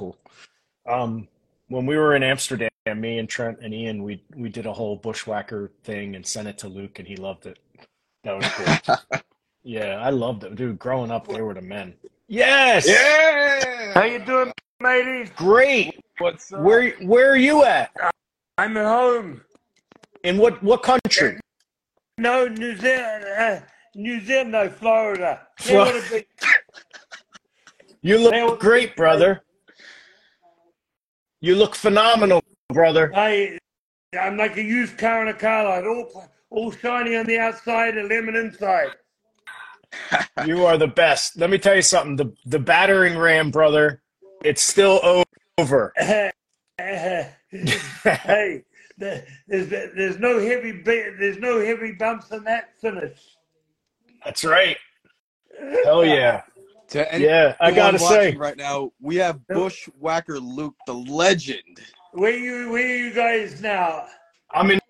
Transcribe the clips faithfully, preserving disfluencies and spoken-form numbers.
cool. Um, when we were in Amsterdam, me and Trent and Ian, we we did a whole Bushwhacker thing and sent it to Luke, and he loved it. That was cool. Yeah, I loved it, dude. Growing up, they were the men. Yes. Yeah. How you doing, mateys? Great. What's up? Where Where are you at? I'm at home. In what what country? No, New Zealand. Uh, New Zealand, no, Florida. Florida. You look great, brother. You look phenomenal, brother. I, I'm like a used car in Ocala, all all shiny on the outside and lemon inside. You are the best. Let me tell you something. The the battering ram, brother, it's still over. Uh, uh, hey, the, there's there's no heavy there's no heavy bumps in that finish. That's right. Hell yeah. To any yeah, I gotta say, right now we have Bushwhacker Luke, the legend. Where you, where you guys now? I'm in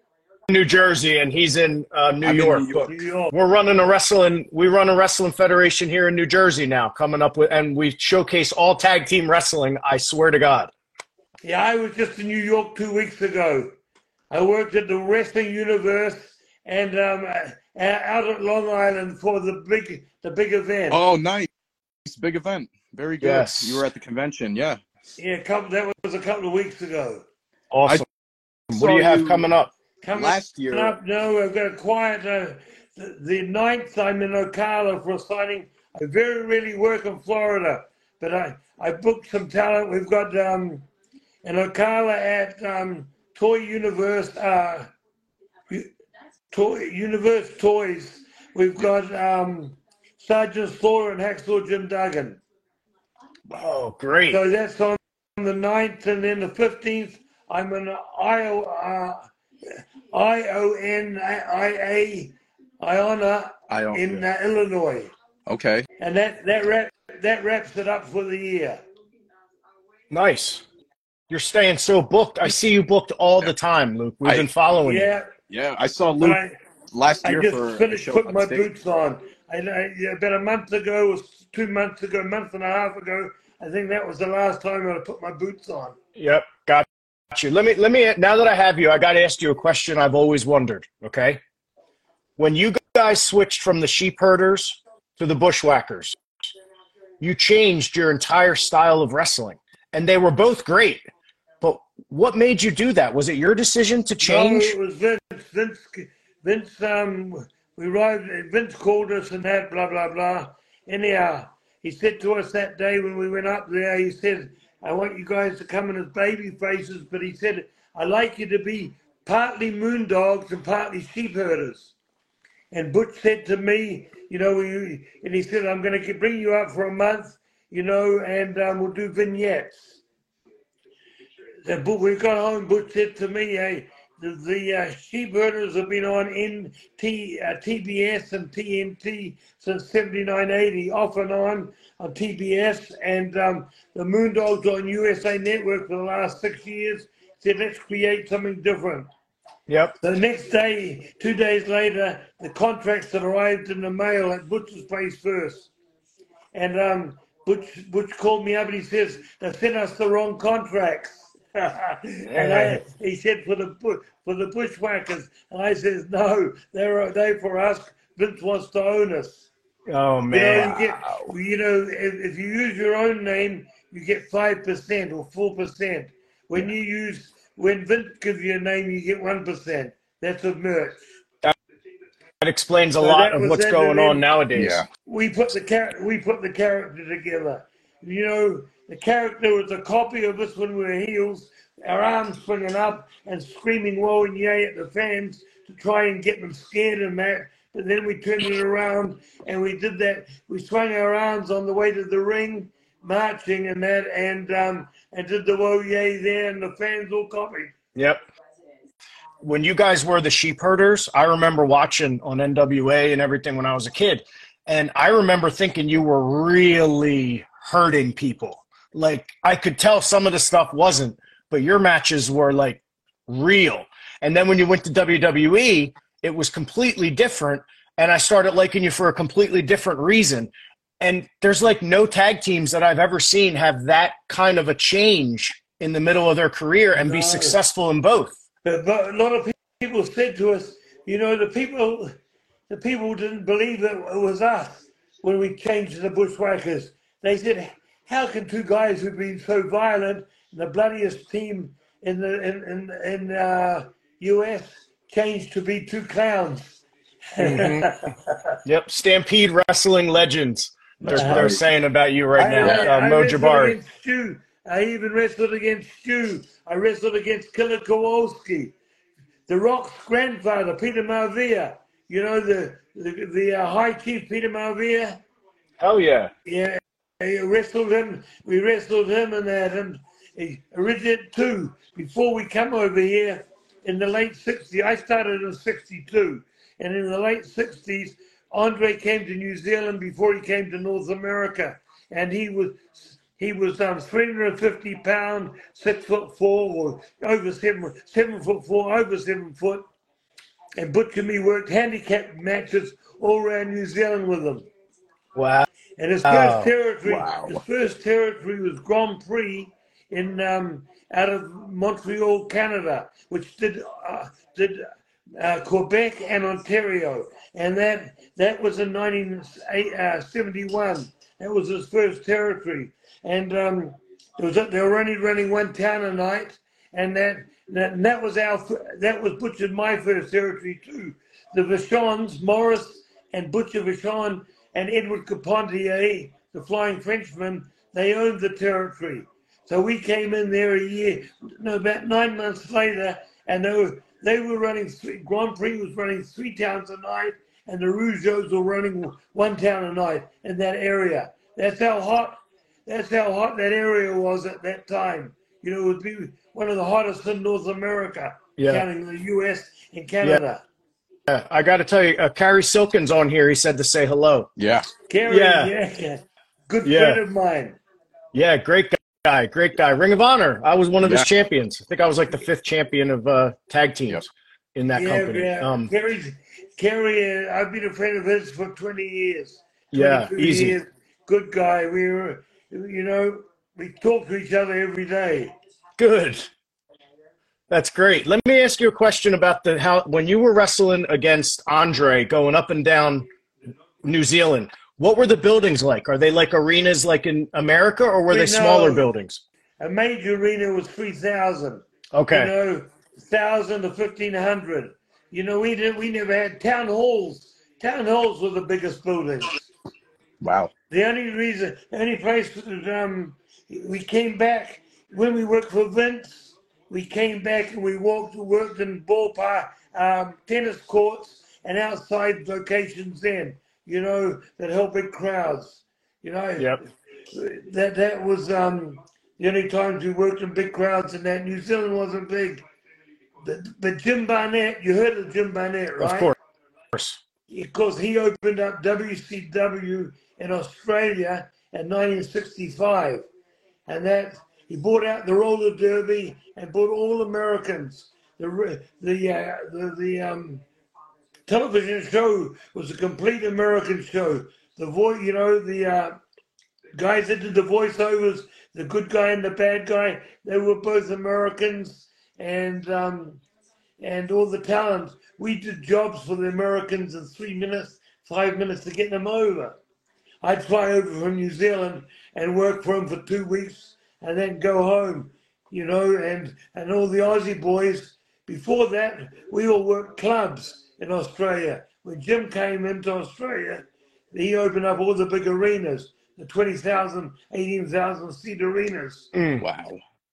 New Jersey, and he's in uh, New, York. In New, York. New York. We're running a wrestling. We run a wrestling federation here in New Jersey now. Coming up with, and we showcase all tag team wrestling. I swear to God. Yeah, I was just in New York two weeks ago. I worked at the Wrestling Universe and um, out at Long Island for the big, the big event. Oh, nice. Big event, very good. Yes. You were at the convention, yeah. Yeah, couple, that was a couple of weeks ago. Awesome. I, what do you have you coming up? Coming Last year, up, no, I've got a quiet. Uh, the, the ninth, I'm in Ocala for a signing. I very rarely work in Florida, but I I booked some talent. We've got um in Ocala at um Toy Universe, uh, Toy Universe Toys. We've got um. Sergeant Slaughter and Hacksaw Jim Duggan. Oh, great. So that's on the ninth, and then the fifteenth, I'm in I O N I A, Iona, in uh, Illinois. Okay. And that, that, wrap, that wraps it up for the year. Nice. You're staying so booked. I see you booked all the time, Luke. We've I, been following yeah, you. Yeah, I saw Luke I, last year for I just for finished putting my stage. boots on. And I, about a month ago, two months ago, a month and a half ago, I think that was the last time I put my boots on. Yep, got you. Let me, let me. Now that I have you, I got to ask you a question I've always wondered. Okay, when you guys switched from the Sheep Herders to the Bushwhackers, you changed your entire style of wrestling, and they were both great. But what made you do that? Was it your decision to change? No, it was Vince. Vince. Vince um. We arrived, Vince called us and that, blah, blah, blah. Anyhow, he said to us that day when we went up there, he said, I want you guys to come in as baby faces, but he said, I like you to be partly Moondogs and partly Sheep Herders. And Butch said to me, you know, and he said, I'm going to bring you up for a month, you know, and um, we'll do vignettes. So, but we got home, Butch said to me, hey, The, the uh, Sheep Herders have been on N T, uh, T B S and T N T since seventy-nine eighty, off and on on T B S, and um, the Moondogs on U S A Network for the last six years. Said, let's create something different. Yep. The next day, two days later, the contracts had arrived in the mail at Butch's place first, and um, Butch Butch called me up and he says they sent us the wrong contracts. And I, he said for the for the Bushwhackers, and I says no, they're they for us. Vince wants to own us. Oh man! You know, you, get, you know if, if you use your own name, you get five percent or four percent. When you use when Vince gives you a name, you get one percent. That's a merch. That, that explains a so lot of what's going on nowadays. Yeah. We put the we put the character together. You know. The character was a copy of us when we were heels, our arms swinging up and screaming woe and yay at the fans to try and get them scared and that. But then we turned it around and we did that. We swung our arms on the way to the ring, marching and that, and um, and did the woe yay there, and the fans all copied. Yep. When you guys were the Sheep Herders, I remember watching on N W A and everything when I was a kid, and I remember thinking you were really hurting people. Like, I could tell some of the stuff wasn't, but your matches were, like, real. And then when you went to W W E, it was completely different, and I started liking you for a completely different reason. And there's like no tag teams that I've ever seen have that kind of a change in the middle of their career and no. be successful in both. But, but a lot of people said to us, you know, the people, the people didn't believe that it was us when we changed to the Bushwhackers. They said, how can two guys who've been so violent, the bloodiest team in the in in, in uh, U S change to be two clowns? Mm-hmm. Yep, Stampede Wrestling legends. They're, they're saying about you right now, I, I, uh, Mo I Jabari. Stu. I even wrestled against Stu. I wrestled against Killer Kowalski, The Rock's grandfather, Peter Maivia. You know, the the, the uh, High Chief Peter Maivia. Oh yeah. Yeah, I wrestled him. We wrestled him and had him. Originally too. Before we come over here in the late sixties, I started in sixty-two, and in the late sixties, Andre came to New Zealand before he came to North America, and he was he was um, three hundred fifty pound, six foot four, or over seven, seven foot four, over seven foot, and Butch and me worked handicap matches all around New Zealand with him. Wow! And his first oh, territory, wow. his first territory was Grand Prix in um, out of Montreal, Canada, which did uh, did. Uh, Quebec and Ontario, and that that was in nineteen seventy-one. That was his first territory, and um, it was they were only running one town a night, and that that, that was our that was Butch and my first territory too. The Vachons, Morris and Butcher Vachon and Edward Carpentier, the Flying Frenchman, they owned the territory. So we came in there a year, no, about nine months later, and they were. They were running, three, Grand Prix was running three towns a night, and the Rougeaus were running one town a night in that area. That's how hot, that's how hot that area was at that time. You know, it would be one of the hottest in North America, yeah. counting the U S and Canada. Yeah, yeah. I got to tell you, uh, Carrie Silkins on here, he said to say hello. Yeah. Carrie, yeah. yeah. Good yeah. friend of mine. Yeah, great guy. Guy, great guy. Ring of Honor. I was one of yeah. his champions. I think I was like the fifth champion of uh, tag teams in that yeah, company. Yeah. Um, Kerry, Kerry, uh, I've been a friend of his for twenty years. Yeah, easy. Years. Good guy. We were, you know, we talk to each other every day. Good. That's great. Let me ask you a question about the how when you were wrestling against Andre, going up and down New Zealand. What were the buildings like? Are they like arenas like in America, or were they smaller buildings? A major arena was three thousand. Okay. You know, one thousand to fifteen hundred. You know, we didn't, we never had town halls. Town halls were the biggest buildings. Wow. The only reason, the only place that um, we came back, when we worked for Vince, we came back and we walked, worked in ballpark, um, tennis courts and outside locations then. You know, that helped big crowds. You know, yep. that that was um, the only times we worked in big crowds, and that New Zealand wasn't big. But, but Jim Barnett, you heard of Jim Barnett, right? Of course. Of course. Because he opened up W C W in Australia in nineteen sixty-five, and that he bought out the roller derby and bought all Americans. The the uh, the the um. television show was a complete American show. The voice, you know, the uh, guys that did the voiceovers, the good guy and the bad guy, they were both Americans, and um, and all the talent. We did jobs for the Americans in three minutes, five minutes to get them over. I'd fly over from New Zealand and work for them for two weeks and then go home, you know, and, and all the Aussie boys. Before that, we all worked clubs in Australia. When Jim came into Australia, he opened up all the big arenas, the twenty thousand, eighteen thousand seat arenas. Mm. Wow.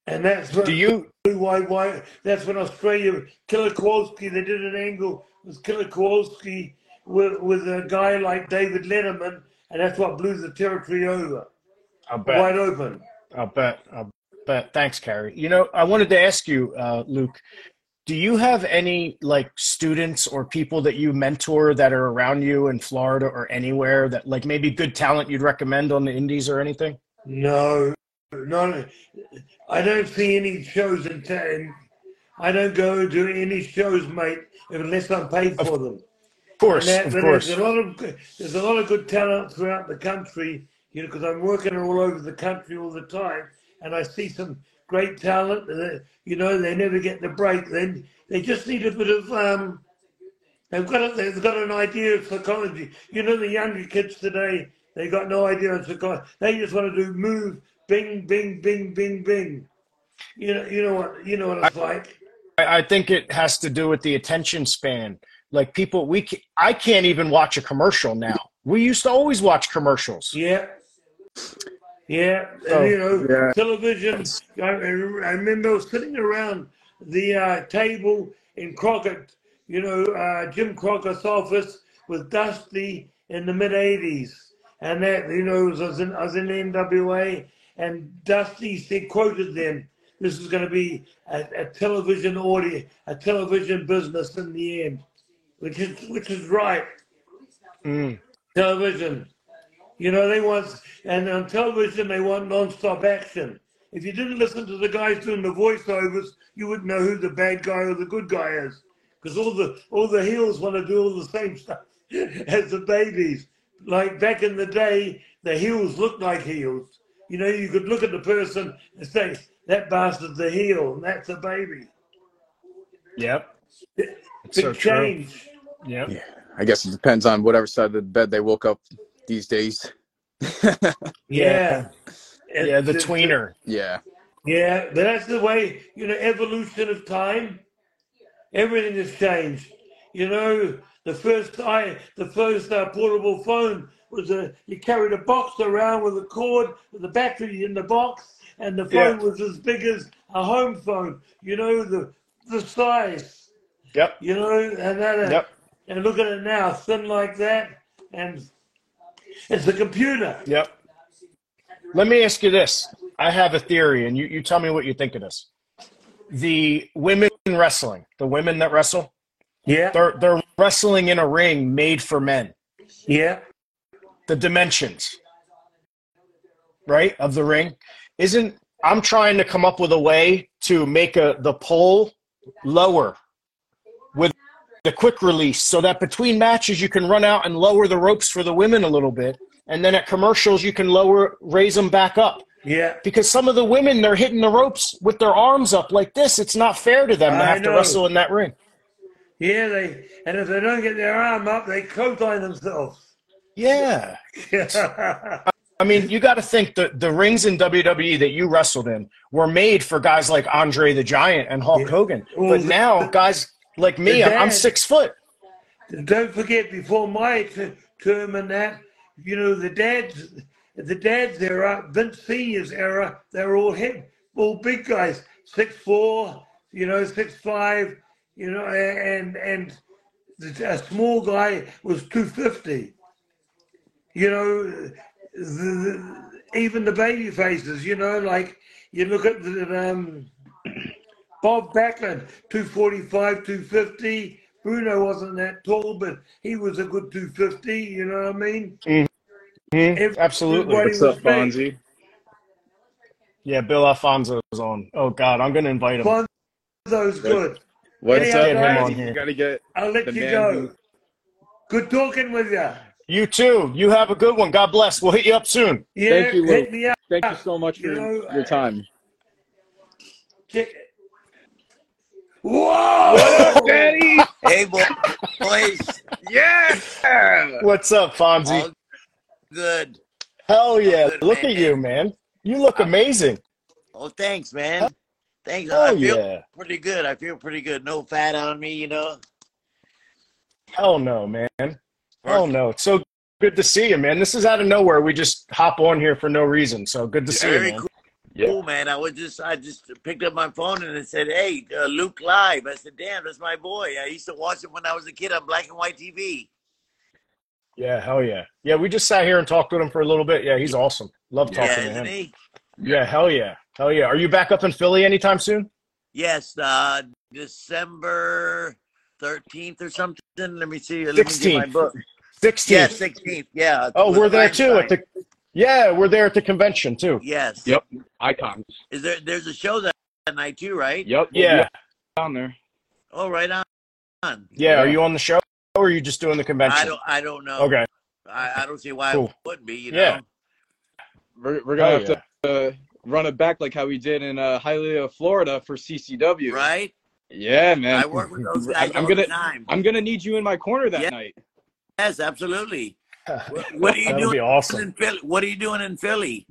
And that's when, do you... why, why, that's when Australia, Killer Kowalski, they did an angle with Killer Kowalski with, with a guy like David Letterman, and that's what blew the territory over. I bet. Wide open. I bet. I bet. Thanks, Carrie. You know, I wanted to ask you, uh, Luke, do you have any like students or people that you mentor that are around you in Florida or anywhere that like maybe good talent you'd recommend on the indies or anything? No, no, I don't see any shows in town. I don't go to any shows, mate, unless I'm paid for them. Of course, that, of course. There's a, lot of, there's a lot of good talent throughout the country, you know, because I'm working all over the country all the time, and I see some great talent. That, you know, they never get the break. They, they just need a bit of... Um, they've, got a, they've got an idea of psychology. You know, the younger kids today, they got no idea of psychology. They just want to do move, bing, bing, bing, bing, bing. You know, you know what, you know what it's I, like. I think it has to do with the attention span. Like people, we can, I can't even watch a commercial now. We used to always watch commercials. Yeah, yeah. So, and, you know, yeah. television. I, I remember sitting around the uh, table in Crockett, you know, uh, Jim Crockett's office with Dusty in the mid eighties, and that, you know, I was in, I was in N W A, and Dusty said, quoted them, "This is going to be a, a television audio, a television business in the end." Which is which is right. Mm. Television, you know, they want, and on television they want non-stop action. If you didn't listen to the guys doing the voiceovers, you wouldn't know who the bad guy or the good guy is, because all the all the heels want to do all the same stuff as the babies. Like back in the day, the heels looked like heels. You know, you could look at the person and say, "That bastard's a heel, and that's a baby." Yep. It, Big so change. Yeah. Yeah. I guess it depends on whatever side of the bed they woke up these days. yeah. Yeah, yeah the, the tweener. The, yeah. Yeah, but that's the way, you know, evolution of time. Everything has changed. You know, the first I the first uh, portable phone was a you carried a box around with a cord with the battery in the box, and the phone yeah. was as big as a home phone. You know, the the size. Yep. You know, and that, yep. and look at it now, thin like that, and it's the computer. Yep. Let me ask you this. I have a theory, and you, you tell me what you think of this. The women wrestling, the women that wrestle, yeah, they're, they're wrestling in a ring made for men. Yeah. The dimensions, right, of the ring. Isn't – I'm trying to come up with a way to make a the pole lower. With the quick release, so that between matches you can run out and lower the ropes for the women a little bit, and then at commercials you can lower, raise them back up. Yeah. Because some of the women, they're hitting the ropes with their arms up like this. It's not fair to them to have to wrestle in that ring. Yeah, they and if they don't get their arm up, they clothesline themselves. Yeah. I mean, you got to think that the rings in W W E that you wrestled in were made for guys like Andre the Giant and Hulk yeah. Hogan, well, but now guys. Like me, dad, I'm six foot. Don't forget, before my term and that, you know, the dads, the dads era, Vince Senior's era, they were all head, all big guys, six four, you know, six five, you know, and and a small guy was two fifty. You know, the, the, even the baby faces, you know, like you look at the. Um, Bob Backlund, two forty-five, two fifty. Bruno wasn't that tall, but he was a good two fifty, you know what I mean? Mm-hmm. Absolutely. What's up, Fonzie? Yeah, Bill Alfonso's on. Oh, God, I'm going to invite him. Alfonso's good. What's hey, up, man? You gotta get I'll let you go. Who... Good talking with you. You too. You have a good one. God bless. We'll hit you up soon. Yeah, thank you, Luke. Hit me up. Thank you so much for you know, your time. Check Whoa! What up, Daddy? Hey, boy. Boys. Yeah! What's up, Fonzie? All good. Hell yeah. Good, look man. at you, man. You look amazing. Oh, thanks, man. Thanks. Hell I feel yeah. pretty good. I feel pretty good. No fat on me, you know? Hell no, man. Perfect. Hell no. It's so good to see you, man. This is out of nowhere. We just hop on here for no reason, so good to see Very you, man. Cool. Yeah. Oh man, I was just I just picked up my phone and it said, "Hey, uh, Luke live." I said, "Damn, that's my boy. I used to watch him when I was a kid on black and white T V." Yeah, hell yeah, yeah. We just sat here and talked with him for a little bit. Yeah, he's awesome. Love talking yeah, to him. Isn't he? Yeah, hell yeah, hell yeah. Are you back up in Philly anytime soon? Yes, uh, December thirteenth or something. Let me see. Sixteenth. Sixteenth. Yeah, sixteenth. Yeah. Oh, we're there too at the. Yeah, we're there at the convention too. Yes. Yep. Icons. Is there? There's a show that night too, right? Yep. Yeah. Down there. Oh, right on. Yeah. Are you on the show or or are you just doing the convention? I don't. I don't know. Okay. I, I don't see why cool. it would be. You know? Yeah. We're, we're gonna oh, have yeah. to uh, run it back like how we did in uh, Hialeah, Florida, for C C W. Right. Yeah, man. I work with those guys I'm all gonna, the time. I'm gonna need you in my corner that yeah. night. Yes, absolutely. What, what are you doing be awesome. in Philly? What are you doing in Philly?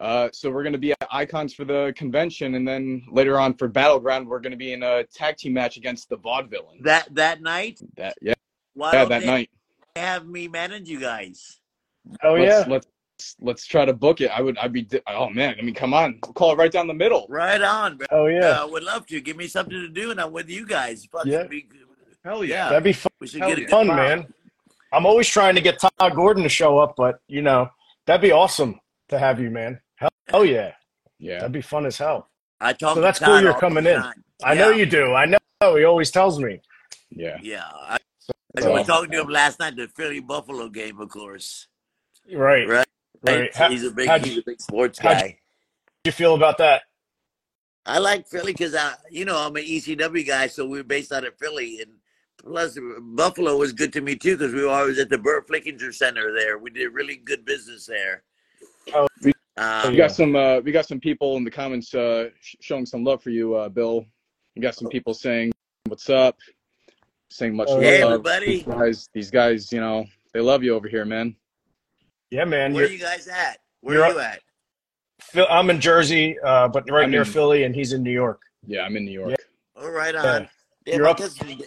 Uh, so we're going to be at Icons for the convention, and then later on for Battleground, we're going to be in a tag team match against the Vaudevillains. That that night? That yeah. Why yeah, don't that they night. Have me manage you guys. Oh let's, yeah. Let's let's try to book it. I would I'd be oh man, I mean come on. We'll call it right down the middle. Right on, bro. Oh yeah. Uh, I would love to. Give me something to do and I'm with you guys. Fuck, yeah. Be, Hell yeah. That'd be fun. We should Hell get yeah. a fun, man. I'm always trying to get Todd Gordon to show up, but you know, that'd be awesome to have you, man. Oh yeah, yeah, that'd be fun as hell. I talk. So that's cool. You're coming in. Yeah. I know you do. I know. He always tells me. Yeah. Yeah. I, so, I was talking to him last night. The Philly Buffalo game, of course. Right. Right. Right. How, he's a big. He's you, a big sports guy. How do you feel about that? I like Philly because I, you know, I'm an E C W guy, so we we're based out of Philly, and plus Buffalo was good to me too because we were always at the Burt Flickinger Center there. We did really good business there. Oh. We, Um, we got some. Uh, we got some people in the comments uh, sh showing some love for you, uh, Bill. We got some people saying, "What's up?" Saying much love. Hey, everybody! These guys, these guys, you know, they love you over here, man. Yeah, man. Where are you guys at? Where are you at? I'm in Jersey, uh, but right I'm near in, Philly, and he's in New York. Yeah, I'm in New York. Yeah. All right, on. Yeah. Yeah, You're I up. Got some,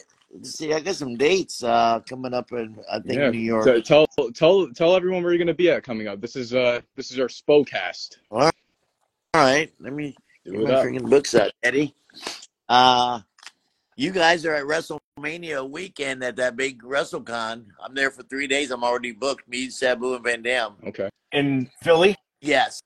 see, I got some dates uh, coming up in I think yeah. New York. So, tell tell tell everyone where you're gonna be at coming up. This is uh this is our Spocast. All right, all right. Let me do get my up. freaking books up, Eddie. Uh, you guys are at WrestleMania weekend at that big WrestleCon. I'm there for three days. I'm already booked. Me, Sabu, and Van Dam. Okay. In Philly? Yes.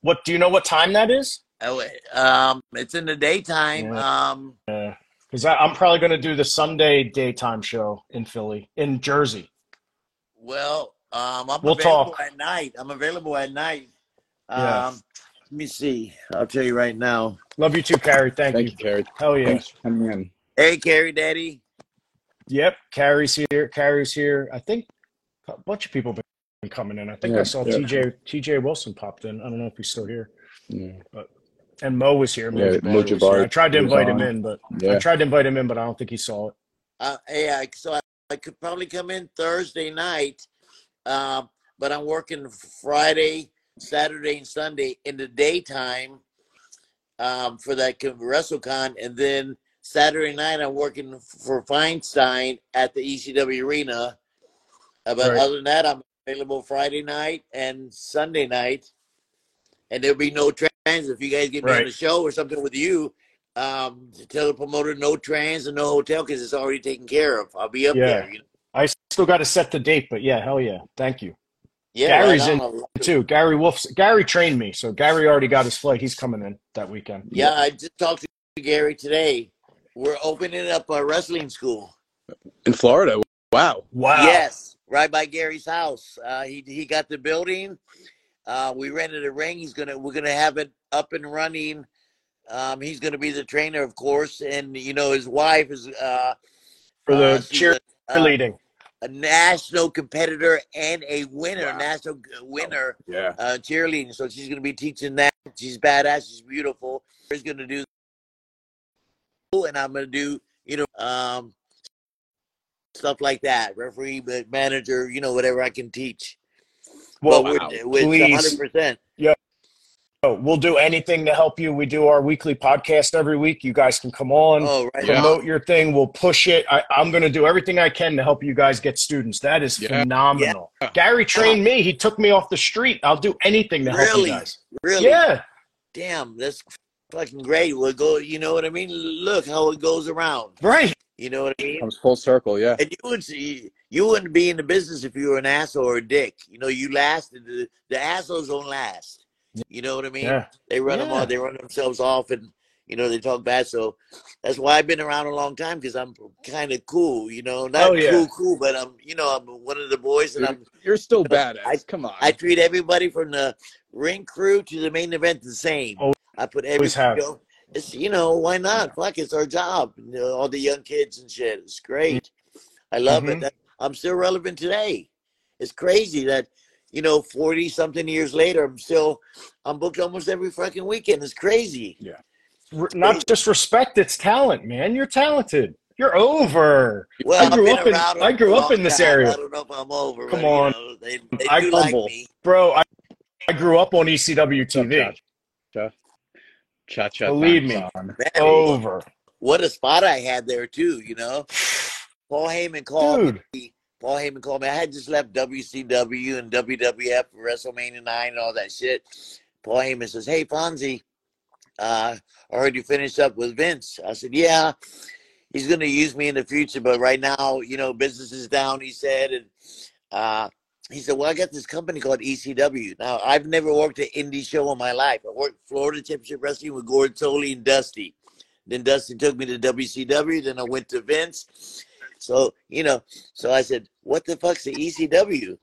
What do you know? What time that is? Oh, um, it's in the daytime. Yeah. Um. Yeah. Because I'm probably going to do the Sunday daytime show in Philly, in Jersey. Well, um, I'm we'll available talk. at night. I'm available at night. Um, yeah. Let me see. I'll tell you right now. Love you too, Carrie. Thank, Thank you. you, Carrie. Hell yeah. Thanks for coming in. Hey, Carrie, Daddy. Yep, Carrie's here. Carrie's here. I think a bunch of people have been coming in. I think yeah, I saw yeah. T J T J Wilson popped in. I don't know if he's still here. Yeah. But. And Mo was here. Mo yeah, Mo was here. I tried to invite him in, but yeah. I tried to invite him in, but I don't think he saw it. Uh, yeah, so I, I could probably come in Thursday night, uh, but I'm working Friday, Saturday, and Sunday in the daytime um, for that WrestleCon, and then Saturday night I'm working for Feinstein at the E C W Arena. Uh, but right. other than that, I'm available Friday night and Sunday night, and there'll be no traffic. If you guys get me right. on the show or something with you, um, tell the promoter no trans and no hotel because it's already taken care of. I'll be up yeah. there. You know? I still got to set the date, but yeah, hell yeah, thank you. Yeah, Gary's right in too. Gary Wolf. Gary trained me, so Gary already got his flight. He's coming in that weekend. Yeah, yeah. I just talked to Gary today. We're opening up a wrestling school in Florida. Wow. Wow. Yes, right by Gary's house. Uh, he he got the building. Uh, we rented a ring. He's gonna. We're gonna have it up and running. Um, he's gonna be the trainer, of course, and you know his wife is uh, for the uh, cheer a, cheerleading, uh, a national competitor and a winner, wow. national winner, oh, yeah, uh, cheerleading. So she's gonna be teaching that. She's badass. She's beautiful. She's gonna do, and I'm gonna do you know um, stuff like that, referee, but manager, you know whatever I can teach. Well, wow. Please, one hundred percent. Yeah, we'll do anything to help you. We do our weekly podcast every week. You guys can come on, oh, right promote yeah. your thing. We'll push it. I, I'm going to do everything I can to help you guys get students. That is yeah. phenomenal. Yeah. Gary trained me. He took me off the street. I'll do anything to really? help you guys. Really? Yeah. Damn, that's fucking great. We'll go. You know what I mean? Look how it goes around. Right. You know what I mean? Comes full circle, yeah. And you would see. You wouldn't be in the business if you were an asshole or a dick. You know, you lasted. The, the assholes don't last. You know what I mean? Yeah. They run yeah. them off. They run themselves off, and you know they talk bad. So that's why I've been around a long time because I'm kind of cool. You know, not oh, yeah. cool, cool, but I'm. You know, I'm one of the boys, and I'm. You're still you know, badass. I, Come on. I treat everybody from the ring crew to the main event the same. Always I put every. Always have. It's, you know, why not? Fuck, it's our job. You know, all the young kids and shit. It's great. I love mm-hmm. it. I'm still relevant today. It's crazy that, you know, forty something years later, I'm still, I'm booked almost every fucking weekend. It's crazy. Yeah. It's not crazy. Just respect, it's talent, man. You're talented. You're over. Well, I grew up in, I grew up in this area. I don't know if I'm over. Come on. You know, they, they I grumble. Like me. Bro, I, I grew up on E C W T V. Cha-cha. Cha-cha. Believe me. Man, over. What a spot I had there, too, you know? Paul Heyman called Dude. me. Paul Heyman called me. I had just left W C W and W W F for WrestleMania nine and all that shit. Paul Heyman says, hey, Fonzie, uh, I heard you finished up with Vince. I said, yeah. He's going to use me in the future, but right now, you know, business is down, he said. And uh, he said, well, I got this company called E C W. Now, I've never worked an indie show in my life. I worked Florida Championship Wrestling with Gord Toley and Dusty. Then Dusty took me to W C W. Then I went to Vince. So, you know, so I said, what the fuck's the E C W?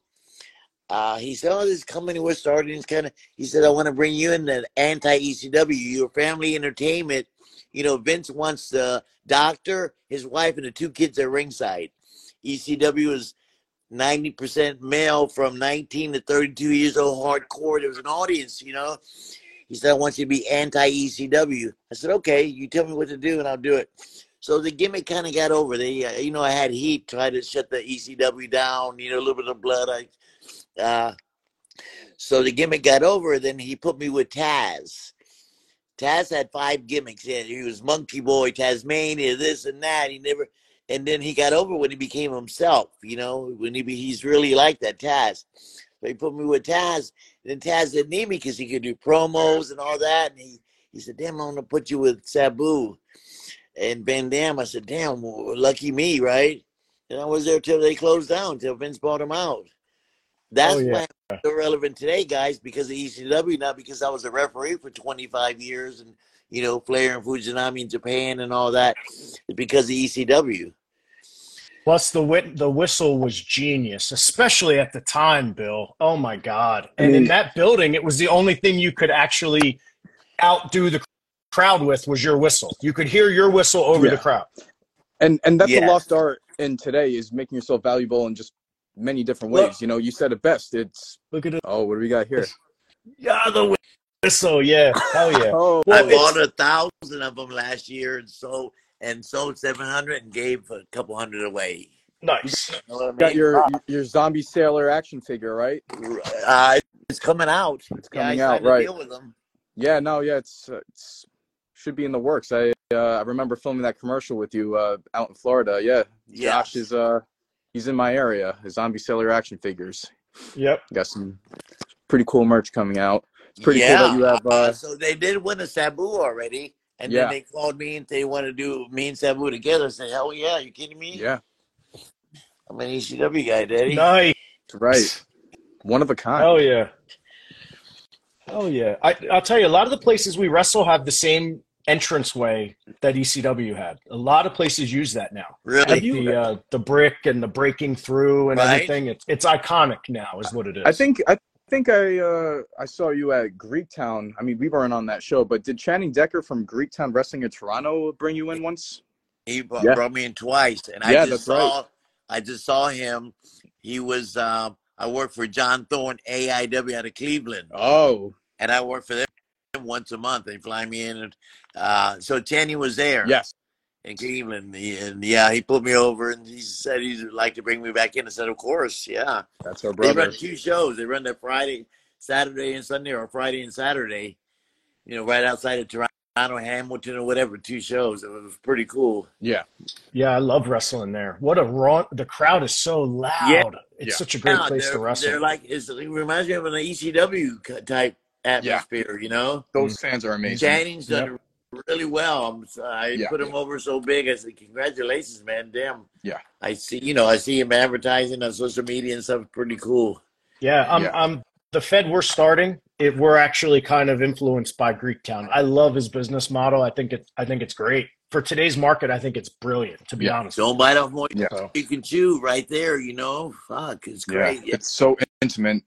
Uh, he said, oh, this company we're starting is kind of, he said, I want to bring you in the anti-E C W, your family entertainment. You know, Vince wants the doctor, his wife, and the two kids at ringside. E C W is ninety percent male from nineteen to thirty-two years old, hardcore. There was an audience, you know. He said, I want you to be anti-E C W. I said, okay, you tell me what to do, and I'll do it. So the gimmick kind of got over. They, uh, you know, I had heat, tried to shut the E C W down, you know, a little bit of blood. I, uh, so the gimmick got over. Then he put me with Taz. Taz had five gimmicks. Yeah, he was Monkey Boy, Tasmania, this and that. He never, and then he got over when he became himself. You know, when he be, he's really like that, Taz. So he put me with Taz. And then Taz didn't need me because he could do promos and all that. And he, he said, "Damn, I'm gonna put you with Sabu and Van Dam." I said, "Damn, lucky me, right?" And I was there till they closed down, till Vince bought him out. That's oh, yeah. why I'm so relevant today, guys, because of E C W, not because I was a referee for twenty-five years and, you know, Flair and Fujinami in Japan and all that. It's because of E C W. Plus, the wit the whistle was genius, especially at the time, Bill. Oh, my God. And in that building, it was the only thing you could actually outdo the crowd with was your whistle. You could hear your whistle over yeah. the crowd. And, and that's yeah. a lost art in today is making yourself valuable and just – many different ways. Look, you know, you said it best. It's look at it. Oh, what do we got here? Yeah, the whistle. Yeah, hell yeah. oh, well, I bought a thousand of them last year, and so and sold seven hundred, and gave a couple hundred away. Nice. You know what I mean? Got your your zombie sailor action figure, right? Uh, it's coming out. It's coming yeah, out, right? Deal with them. Yeah, no, yeah, it's uh, it's should be in the works. I uh, I remember filming that commercial with you uh, out in Florida. Yeah, yeah. Josh is uh. He's in my area. His zombie seller action figures. Yep. Got some pretty cool merch coming out. It's pretty yeah. cool that you have. Uh... Uh, so they did win a Sabu already. And yeah. then they called me and they want to do me and Sabu together. I said, hell yeah, you kidding me? Yeah. I'm an E C W guy, daddy. Nice. Right. One of a kind. Oh, yeah. Oh, yeah. I, I'll tell you, a lot of the places we wrestle have the same entranceway that E C W had. A lot of places use that now. Really? Like the, uh, the brick and the breaking through and right? everything. It's, it's iconic now is what it is. I think I think I uh, I saw you at Greektown. I mean, we weren't on that show, but did Channing Decker from Greektown Wrestling in Toronto bring you in once? He brought, yeah. brought me in twice. And yeah, I just saw right. I just saw him. He was uh, I worked for John Thorne, A I W out of Cleveland. Oh. And I worked for them once a month. They fly me in and uh so Channing was there yes in Cleveland he, and yeah he put me over and he said he'd like to bring me back in. I said of course yeah that's our brother. They run two shows. They run that Friday Saturday and Sunday or Friday and Saturday, you know, right outside of Toronto, Hamilton or whatever. Two shows. It was pretty cool. Yeah yeah I love wrestling there. What a raw the crowd is so loud. yeah. It's yeah. such a great yeah, place to wrestle. They're like it's, it reminds me of an E C W type atmosphere, yeah. you know. Those fans are amazing. Channing's done yep. really well. I yeah. put him over so big. I said, "Congratulations, man! Damn." Yeah. I see. You know, I see him advertising on social media and stuff. Pretty cool. Yeah, I'm. Yeah. I'm the Fed. We're starting. It. We're actually kind of influenced by Greektown. I love his business model. I think it. I think it's great for today's market. I think it's brilliant. To be yeah. honest, don't bite off more yeah. you can chew. Right there, you know. Fuck, it's great. Yeah. It's so intimate.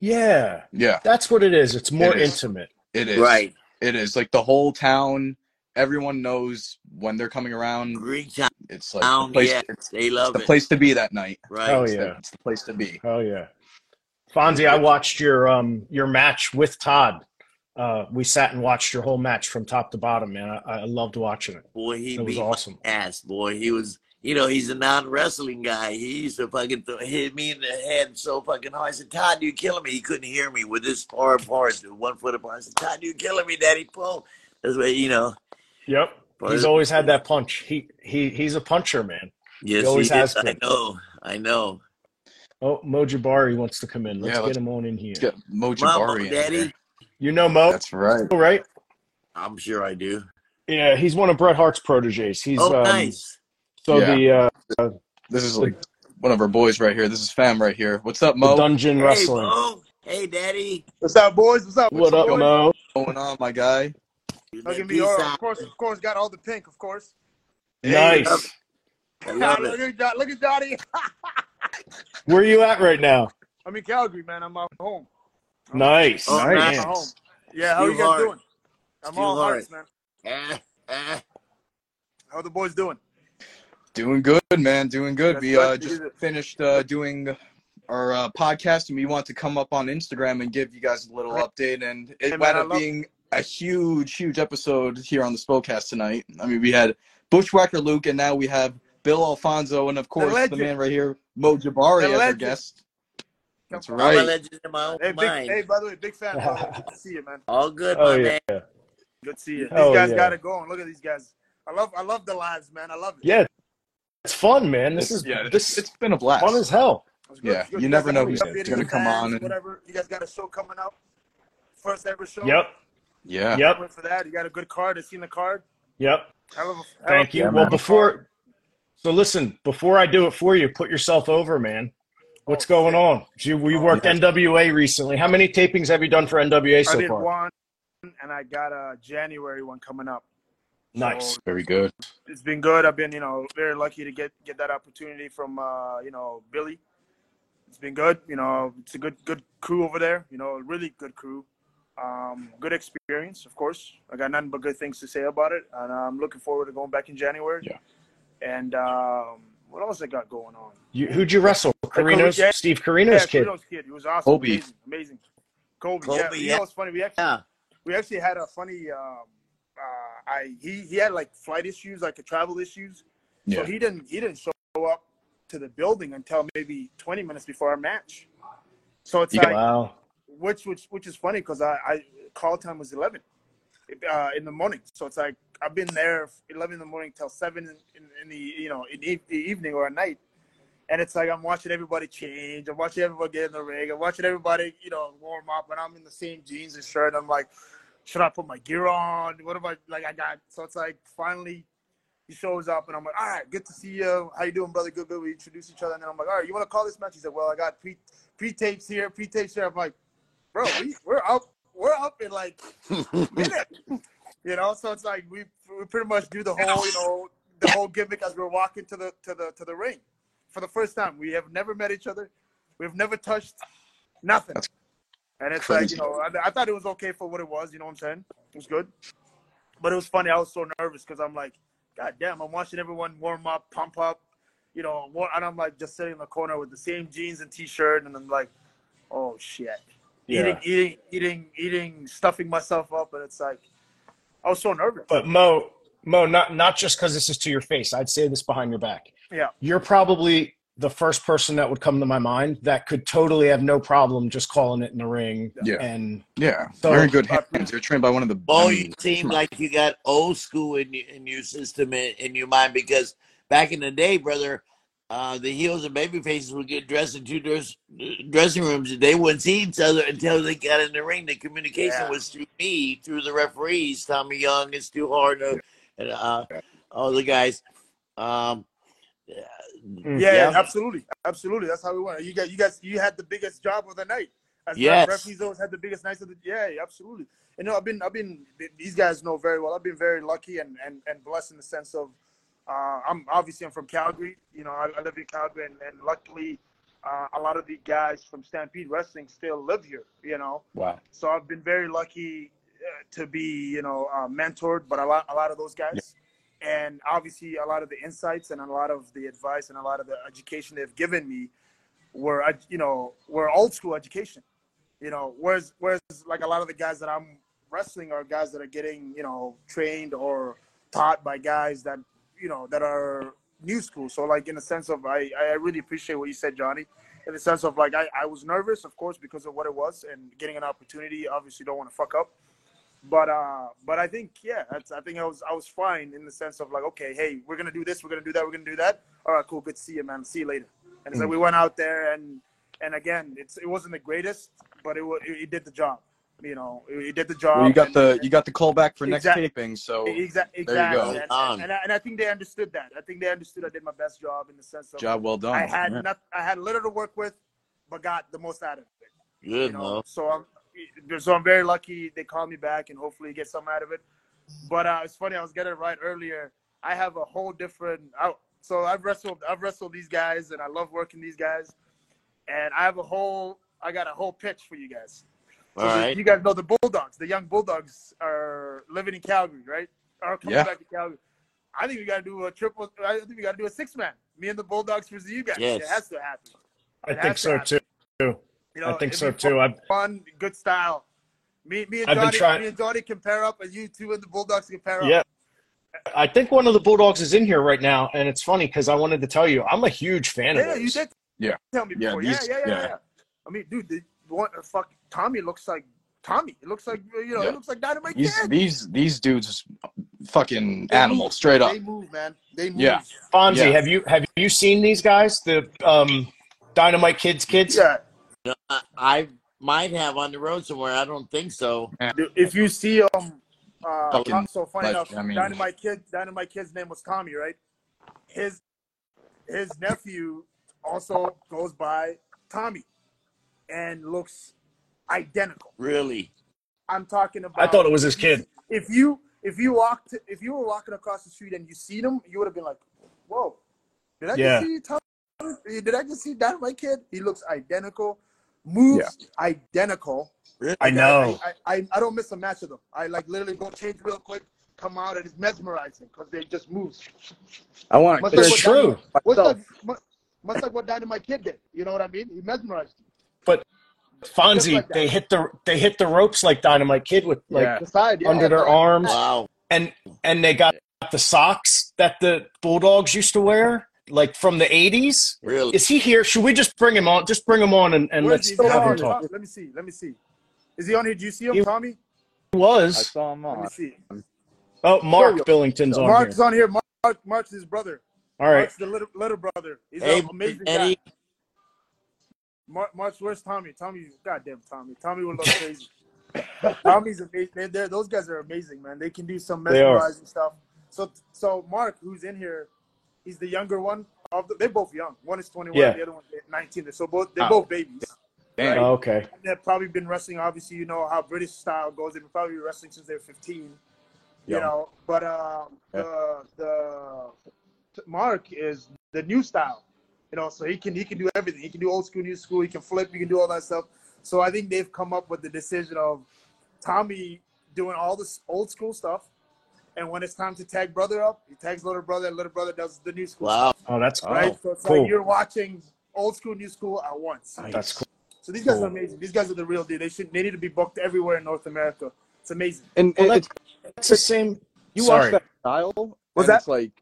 Yeah. Yeah. That's what it is. It's more it is. intimate. It is. Right. It is like the whole town. Everyone knows when they're coming around. Greek town. It's like the place, yeah, it's, they love it's the it. place to be that night. Right. Oh, it's yeah. The, it's the place to be. Oh, yeah. Fonzie, I watched your um your match with Todd. Uh, we sat and watched your whole match from top to bottom, man. I, I loved watching it. Boy, he it was beat awesome. My ass, boy. He was, you know, he's a non-wrestling guy. He used to fucking hit me in the head so fucking hard. I said, Todd, you're killing me. He couldn't hear me with this far apart, one foot apart. I said, Todd, you're killing me, Daddy Paul. That's what, you know. Yep. But he's always had that punch. He he he's a puncher, man. Yes, he always he has been. I know. I know. Oh, Mo Jabari wants to come in. Let's yeah, get let's, him on in here. Get Mo Jabari Mama, Daddy. There. You know Mo? That's right. You know, right? I'm sure I do. Yeah, he's one of Bret Hart's proteges. He's oh, um, nice. So yeah. the uh, this is like one of our boys right here. This is fam right here. What's up, Mo? Dungeon hey, Wrestling. Mo. Hey, Daddy. What's up, boys? What's up? What up, Mo? What's going on, my guy? Look at me, of course, of course, got all the pink, of course. Nice. Hey, love it. Look at, look at Dottie. Where are you at right now? I'm in Calgary, man. I'm out home. I'm nice. Home. Nice. I'm home. Yeah, how Still you guys hard. doing? I'm Still all hard, man. Eh, eh. How are the boys doing? Doing good, man. Doing good. That's we uh, just finished uh, doing our uh, podcast, and we want to come up on Instagram and give you guys a little right. update. And it hey, wound up being it. a huge, huge episode here on the Spokecast tonight. I mean, we had Bushwhacker Luke, and now we have Bill Alfonso, and of course the, the man right here, Mo Jabari, the as legend. our guest. That's right. I'm a legend in my own hey, mind. Big, hey, by the way, big fan. Good to see you, man. All good, oh, my yeah. man. Good to see you. These oh, guys yeah. got it going. Look at these guys. I love, I love the lives, man. I love it. Yeah, it's fun, man. This it's, is yeah, this. It's been a blast. Fun as hell. Good, yeah, good. you never know who's going to come on. And... Whatever. You guys got a show coming out. First ever show. Yep. Yeah. Yep. Went for that. You got a good card. I seen the card. Yep. Hell of a, Thank you. Yeah, well, before. So listen, before I do it for you, put yourself over, man. What's oh, going on? You, we worked oh, yeah. N W A recently. How many tapings have you done for N W A so far? I did far? one, and I got a January one coming up. Nice. So very good. It's been good. I've been, you know, very lucky to get, get that opportunity from, uh, you know, Billy. It's been good. You know, it's a good good crew over there. You know, really good crew. Um, good experience, of course. I got nothing but good things to say about it, and I'm looking forward to going back in January. Yeah. And um, what else I got going on? You, who'd you wrestle? Carino's, yeah. Steve Carino's yeah, kid. Carino's kid. He was awesome. Kobe. Amazing. Amazing. Kobe. Kobe yeah. Yeah. You know what's funny? We actually, yeah. we actually had a funny. Um, uh, I he he had like flight issues, like a travel issues. Yeah. So he didn't he didn't show up to the building until maybe twenty minutes before our match. So it's yeah. like, wow. which which which is funny because I, I call time was eleven. Uh, in the morning, so it's like I've been there eleven in the morning till seven in, in, in the you know in e the evening or at night, and it's like I'm watching everybody change, I'm watching everybody get in the ring, I'm watching everybody you know warm up, and I'm in the same jeans and shirt. I'm like, should I put my gear on? What am I like? I got so it's like finally he shows up, and I'm like, all right, good to see you. How you doing, brother? Good, good. We introduce each other, and then I'm like, all right, you want to call this match? He said, well, I got pre pre tapes here, pre tapes here. I'm like, bro, we, we're out. We're up in like a minute, you know. So it's like we we pretty much do the whole, you know, the whole gimmick as we're walking to the to the to the ring, for the first time. We have never met each other, we've never touched, nothing. That's and it's crazy. Like you know, I, I thought it was okay for what it was. You know what I'm saying? It was good, but it was funny. I was so nervous because I'm like, God damn, I'm watching everyone warm up, pump up, you know, and I'm like just sitting in the corner with the same jeans and t-shirt, and I'm like, oh shit. Yeah. Eating, eating, eating, eating, stuffing myself up, and it's like I was so nervous. But Mo, Mo, not not just because this is to your face. I'd say this behind your back. Yeah, you're probably the first person that would come to my mind that could totally have no problem just calling it in the ring. Yeah, and yeah, so, very good hands. You're trained by one of the. Bo, you seem like you got old school in in your system in, in your mind because back in the day, brother. Uh, the heels and baby faces would get dressed in two dress, dressing rooms, and they wouldn't see each other until they got in the ring. The communication yeah. was through me, through the referees, Tommy Young and Stu Hardner, and uh, all the guys. Um, yeah, yeah, yeah, absolutely, absolutely. That's how we went. You guys, you guys, you had the biggest job of the night. As yes, referees always had the biggest nights of the. Yeah, absolutely. And you know, I've been, I've been. These guys know very well. I've been very lucky and and and blessed in the sense of. Uh, I'm obviously I'm from Calgary, you know, I, I live in Calgary, and, and luckily uh, a lot of the guys from Stampede Wrestling still live here, you know. Wow. So I've been very lucky to be, you know, uh, mentored, but a lot, a lot of those guys. Yeah. And obviously a lot of the insights and a lot of the advice and a lot of the education they've given me were, you know, were old school education, you know, whereas, whereas like a lot of the guys that I'm wrestling are guys that are getting, you know, trained or taught by guys that, you know, that are new school. So like in a sense of, I, I really appreciate what you said, Johnny, in the sense of like, I, I was nervous, of course, because of what it was and getting an opportunity, obviously don't want to fuck up. But, uh, but I think, yeah, that's, I think I was, I was fine in the sense of like, okay, hey, we're going to do this. We're going to do that. We're going to do that. All right, cool. Good to see you, man. See you later. And mm-hmm. so we went out there and, and again, it's, it wasn't the greatest, but it was, it, it did the job. You know, it, it did the job. Well, you got and, the, and, you got the call back for exactly, next taping. So exa exactly. There you go. And, and, and, I, and I think they understood that. I think they understood I did my best job in the sense of job well done. I had yeah. not, I had little to work with, but got the most out of it. Good, you know? Man. So I'm, So I'm very lucky they called me back and hopefully get something out of it. But uh, it's funny, I was getting it right earlier. I have a whole different I, so I've wrestled I've wrestled these guys and I love working these guys. And I have a whole I got a whole pitch for you guys. So all right. You guys know the Bulldogs, the young Bulldogs are living in Calgary, right? Are coming yeah. back to Calgary. I think we gotta do a triple I think we gotta do a six man. Me and the Bulldogs versus you guys. Yes. It has to happen. It I think so happen. too. You know, I think so too. Fun, fun, good style. Me, me and Johnny, me and Johnny can pair up, and you two and the Bulldogs can pair up. Yeah, I think one of the Bulldogs is in here right now, and it's funny because I wanted to tell you I'm a huge fan yeah, of. Yeah, you did. Yeah. Tell me before. Yeah, these, yeah, yeah, yeah, yeah, yeah. I mean, dude, the, what, fuck, Tommy looks like Tommy. It looks like you know, yeah. it looks like Dynamite Kid. These, these these dudes, fucking they animals, move, straight up. They move, man. They move. Yeah. Fonzie, yeah. have you have you seen these guys? The um, Dynamite Kid's kids. Yeah. I might have on the road somewhere. I don't think so. If you see um, uh, so funny enough, I mean, Dynamite Kid, Dynamite Kid's name was Tommy, right? His his nephew also goes by Tommy, and looks identical. Really? I'm talking about. I thought it was his kid. If you if you walked if you were walking across the street and you seen him, you would have been like, "Whoa, did I yeah. just see Tommy? Did I just see Dynamite Kid? He looks identical." Moves yeah. identical. Really? I know. I, I I don't miss a match of them. I like literally go change real quick, come out, and it's mesmerizing because they just move. I want to. It's like true. What's like, much like what Dynamite Kid did. You know what I mean? He mesmerized me. But Fonzie, like they hit the they hit the ropes like Dynamite Kid with like yeah. the side, yeah, under yeah, their yeah. arms. Wow. And and they got the socks that the Bulldogs used to wear. Like from the eighties? Really? Is he here? Should we just bring him on? Just bring him on and, and let's have him talk. Let me see. Let me see. Is he on here? Did you see him, he, Tommy? He was. I saw him on. Let me see. Oh, Mark Billington's on Mark's here. Mark's on here. Mark, Mark's his brother. All right. Mark's the little, little brother. He's hey, an amazing Eddie. guy. Mark, Mark's, where's Tommy? Tommy, goddamn Tommy. Tommy would look crazy. Tommy's amazing. They're, they're, those guys are amazing, man. They can do some mesmerizing stuff. So, so Mark, who's in here, he's the younger one. Of the, they're both young. One is twenty-one, yeah. the other one's nineteen. So both they're oh. both babies. Damn. Right? Oh, okay. And they've probably been wrestling. Obviously, you know how British style goes. They've been probably been wrestling since they were fifteen. Yeah. You know, but uh, yeah. the the Mark is the new style. You know, so he can he can do everything. He can do old school, new school. He can flip. He can do all that stuff. So I think they've come up with the decision of Tommy doing all this old school stuff. And when it's time to tag brother up, he tags little brother, and little brother does the new school. Wow. Stuff, oh, that's cool. Right? So it's cool. Like you're watching old school, new school at once. Nice. That's cool. So these guys cool. are amazing. These guys are the real deal. They should they need to be booked everywhere in North America. It's amazing. And well, it's, it's the same. You sorry. watch that style. What's that? It's like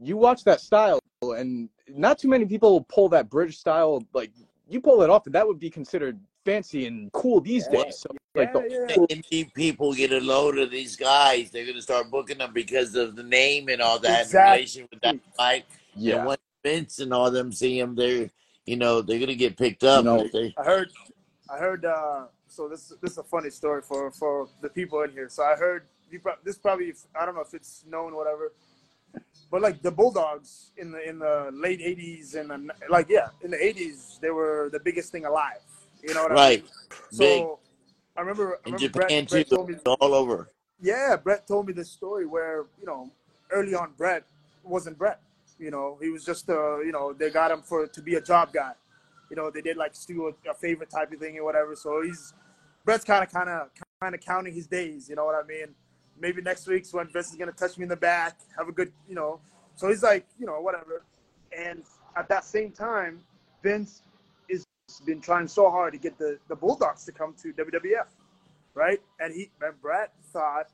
you watch that style, and not too many people will pull that British style. Like you pull it off, and that would be considered fancy and cool these yeah. days. So yeah, like the yeah. indie people get a load of these guys. They're gonna start booking them because of the name and all that exactly. in relation with that fight. Yeah. And when Vince and all them see them, they're you know they're gonna get picked up. You know, they, I heard, I heard. Uh, so this this is a funny story for for the people in here. So I heard you pro this probably I don't know if it's known or whatever, but like the Bulldogs in the in the late eighties and the, like yeah in the eighties they were the biggest thing alive. You know what right. I mean? So Big. I remember, I remember Brett, Brett told me all over. Yeah, Brett told me this story where, you know, early on Brett wasn't Brett. You know, he was just uh, you know, they got him for to be a job guy. You know, they did like Stu a, a favorite type of thing or whatever. So he's Brett's kind of kind of kind of counting his days. You know what I mean? Maybe next week's when Vince is gonna touch me in the back, have a good, you know. So he's like, you know, whatever. And at that same time, Vince has been trying so hard to get the, the Bulldogs to come to W W F, right? And he, and Brett thought,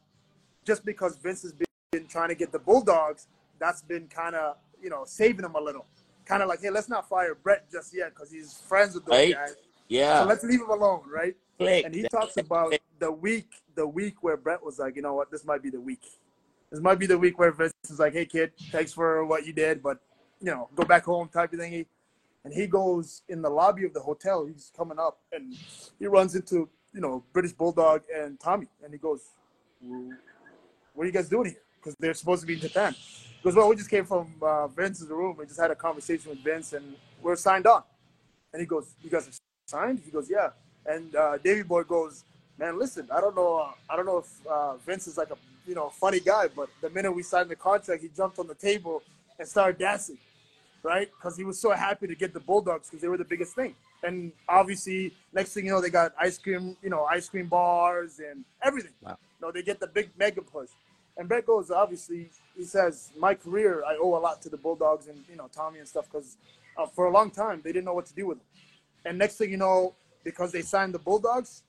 just because Vince has been trying to get the Bulldogs, that's been kind of, you know, saving him a little. Kind of like, hey, let's not fire Brett just yet because he's friends with those right? guys. Yeah. So let's leave him alone, right? Click. And he talks about the week, the week where Brett was like, you know what, this might be the week. This might be the week where Vince is like, hey, kid, thanks for what you did, but, you know, go back home type of thingy. And he goes in the lobby of the hotel. He's coming up, and he runs into, you know, British Bulldog and Tommy. And he goes, what are you guys doing here? Because they're supposed to be in Japan. He goes, well, we just came from uh, Vince's room. We just had a conversation with Vince, and we're signed on. And he goes, you guys are signed? He goes, yeah. And uh, Davey Boy goes, man, listen, I don't know, uh, I don't know if uh, Vince is like a, you know, funny guy, but the minute we signed the contract, he jumped on the table and started dancing, right? Because he was so happy to get the Bulldogs because they were the biggest thing. And obviously, next thing you know, they got ice cream, you know, ice cream bars and everything. Wow. You know, they get the big mega push. And Brett goes, obviously, he says, my career, I owe a lot to the Bulldogs and, you know, Tommy and stuff because uh, for a long time, they didn't know what to do with them. And next thing you know, because they signed the Bulldogs,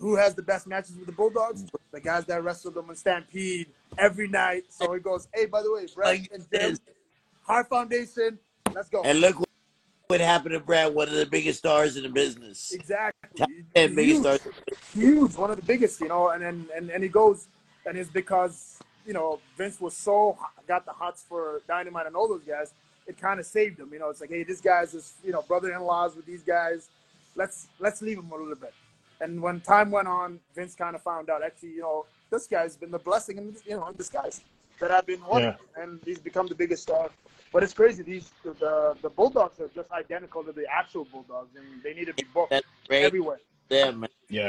who has the best matches with the Bulldogs? The guys that wrestled them in Stampede every night. So he goes, hey, by the way, Brett and Jim, Heart Foundation, let's go. And look what happened to Brett, one of the biggest stars in the business. Exactly. Huge, biggest stars. Huge, one of the biggest, you know. And then and, and he goes, and it's because, you know, Vince was so got the hots for Dynamite and all those guys. It kind of saved him, you know. It's like, hey, this guy's just, you know, brother-in-laws with these guys. Let's let's leave him a little bit. And when time went on, Vince kind of found out, actually, you know, this guy's been the blessing in, you know, in disguise that I've been wanting. Yeah. And he's become the biggest star. But it's crazy. These the, the Bulldogs are just identical to the actual Bulldogs. And they need to be booked everywhere. Yeah, man. Yeah.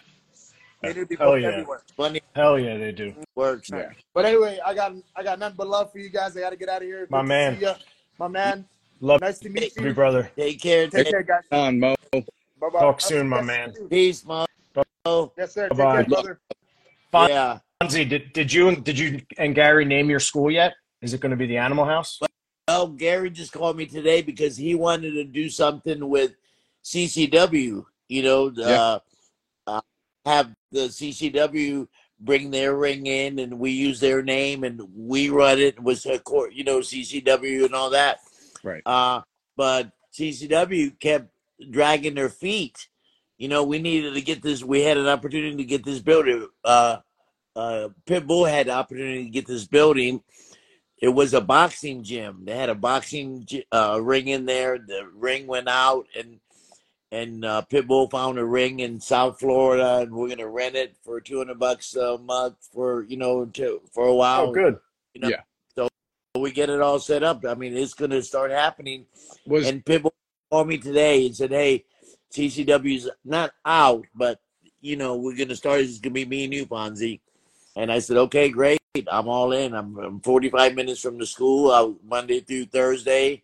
They need to be booked yeah. everywhere. Funny. Hell yeah, they do. Works. Yeah. But anyway, I got I got nothing but love for you guys. I got to get out of here. Good My man. My man. Love nice to meet you. you, brother. Take care. Take, Take care, guys. On, Mo. Bye-bye. Talk soon, my man. Peace, Mo. Yes, sir. Take care, brother. Fonzie, yeah. did, did you and did you and Gary name your school yet? Is it going to be the Animal House? Well, Gary just called me today because he wanted to do something with C C W. You know, the, yeah. uh, have the C C W bring their ring in, and we use their name, and we run it with a court. You know, C C W and all that. Right. Uh, but C C W kept dragging their feet. You know, we needed to get this. We had an opportunity to get this building. Uh, uh, Pitbull had the opportunity to get this building. It was a boxing gym. They had a boxing uh, ring in there. The ring went out, and and uh, Pitbull found a ring in South Florida, and we're gonna rent it for two hundred bucks a month for you know to, for a while. Oh, good. You know? Yeah. So we get it all set up. I mean, it's gonna start happening. Was- and Pitbull called me today and said, "Hey, T C W's not out, but, you know, we're going to start. It's going to be me and you, Fonzie." And I said, okay, great. I'm all in. I'm, I'm forty-five minutes from the school, uh, Monday through Thursday.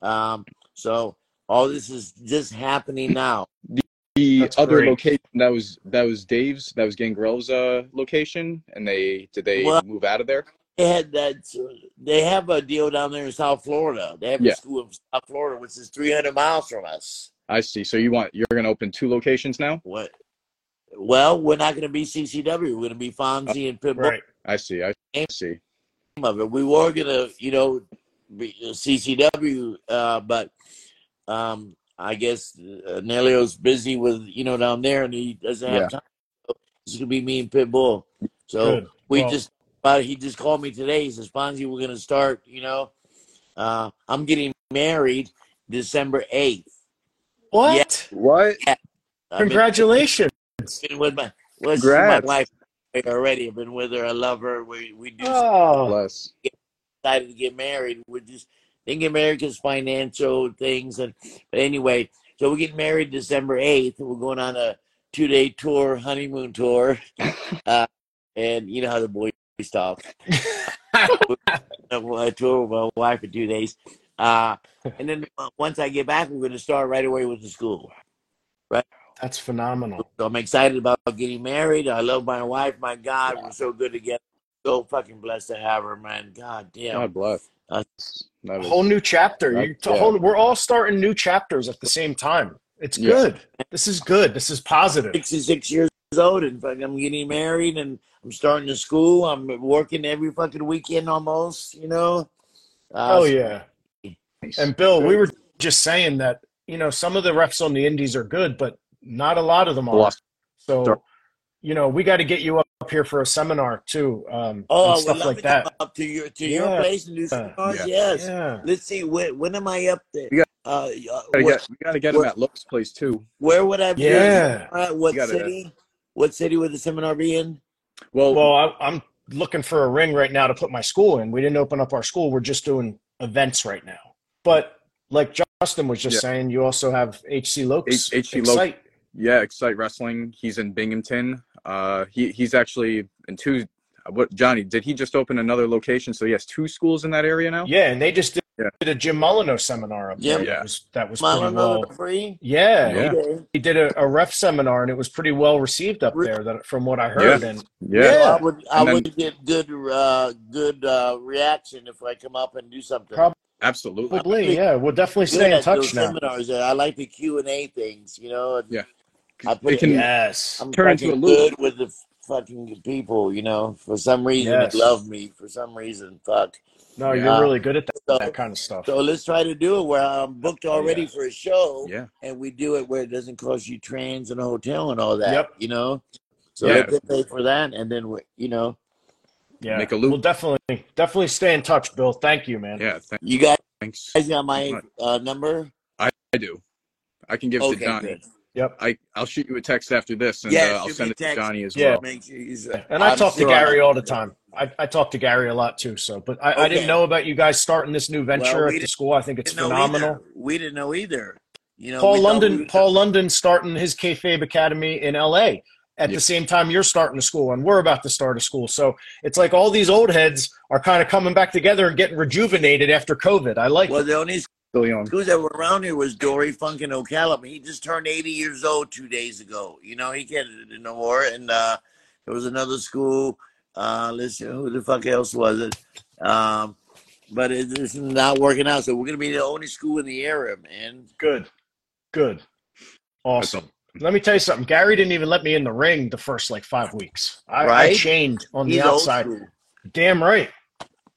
Um, so all this is just happening now. The, the other great. location, that was that was Dave's, that was Gangrel's uh, location, and they did they well, move out of there? They had that. They have a deal down there in South Florida. They have yeah. a school in South Florida, which is three hundred miles from us. I see. So you want you're going to open two locations now? What? Well, we're not going to be C C W. We're going to be Fonzie oh, and Pitbull. Right. I see. I see. Of it, we were going to, you know, be C C W, uh, but um, I guess uh, Nelio's busy with you know down there, and he doesn't have yeah. time. So it's going to be me and Pitbull. So Good. we well, just. He just called me today. He says, "Fonzie, we're going to start. You know, uh, I'm getting married December eighth." What? Yeah. What? Yeah. Congratulations. I've been with my, well, my wife already. I've been with her. I love her. We we do oh. bless. Decided to get married. We just didn't get married because financial things. And but anyway, so we're getting married December eighth. We're going on a two day tour, honeymoon tour. uh, and you know how the boys talk. I tour with my wife for two days. Uh, and then once I get back, we're going to start right away with the school. Right? That's phenomenal. So I'm excited about getting married. I love my wife. My God, yeah. We're so good together. So fucking blessed to have her, man. God damn. God bless. Uh, a whole new chapter. Not, you, yeah. whole, we're all starting new chapters at the same time. It's yeah. good. This is good. This is positive. sixty-six years old, and I'm getting married, and I'm starting to school. I'm working every fucking weekend almost, you know. Uh, oh, yeah. And, Bill, we were just saying that, you know, some of the refs on the indies are good, but not a lot of them are. So, you know, we got to get you up here for a seminar, too, um, oh, and stuff like that. Up to your, to yeah. your place and do seminars? Yeah. Yes. Yeah. Let's see. When, when am I up there? We got uh, to get him at Luke's place, too. Where would I be? Yeah. Uh, what gotta, city? What city would the seminar be in? Well, well I, I'm looking for a ring right now to put my school in. We didn't open up our school. We're just doing events right now. But like Justin was just yeah. saying, you also have H C Lokes. H C Lokes. Yeah, Excite Wrestling. He's in Binghamton. Uh, he he's actually in two. What Johnny? Did he just open another location? So he has two schools in that area now. Yeah, and they just did, yeah. did a Jim Molyneux seminar up there. Yeah, yeah. It was, that was Molyneux free. Yeah, yeah. yeah, he did a, a ref seminar, and it was pretty well received up there. That from what I heard. Yeah, and, yeah. yeah. Well, I would I then, would get good uh, good uh, reaction if I come up and do something. Probably. Absolutely. Probably, yeah, we'll definitely stay in touch now. Seminars, I like the Q and A things, you know. Yeah. I put it can, yes. I'm turn into a loop with the fucking people, you know. For some reason, yes. they love me. For some reason, fuck. No, you're um, really good at that, so, that kind of stuff. So let's try to do it where I'm booked already oh, yeah. for a show, yeah. and we do it where it doesn't cost you trains and a hotel and all that. Yep. You know, so yeah. they pay for that, and then we, you know, yeah, make a loop. We'll definitely, definitely stay in touch, Bill. Thank you, man. Yeah, thank you guys. Thanks. You got my uh, number? I, I do. I can give it okay, to Donnie. Good. Yep, I I'll shoot you a text after this, and yeah, uh, I'll send it text. to Johnny as yeah. well. Yeah, and I I'm talk sure to Gary all the time. I I talk to Gary a lot too. So, but I, okay. I didn't know about you guys starting this new venture well, we at the school. I think it's phenomenal. We didn't know either. You know, Paul London. We Paul London starting his Kayfabe Academy in L A at yep. the same time you're starting a school, and we're about to start a school. So it's like all these old heads are kind of coming back together and getting rejuvenated after COVID. I like. Well, it. the only. Who's that were around here was Dory Funkin Ocala. He just turned eighty years old two days ago. You know, he can't do no more. And uh, there was another school. Uh, let's see, who the fuck else was it? Um, but it, it's not working out. So we're going to be the only school in the area, man. Good. Good. Awesome. Let me tell you something. Gary didn't even let me in the ring the first, like, five weeks. I, right? I chained on He's the outside. Damn right.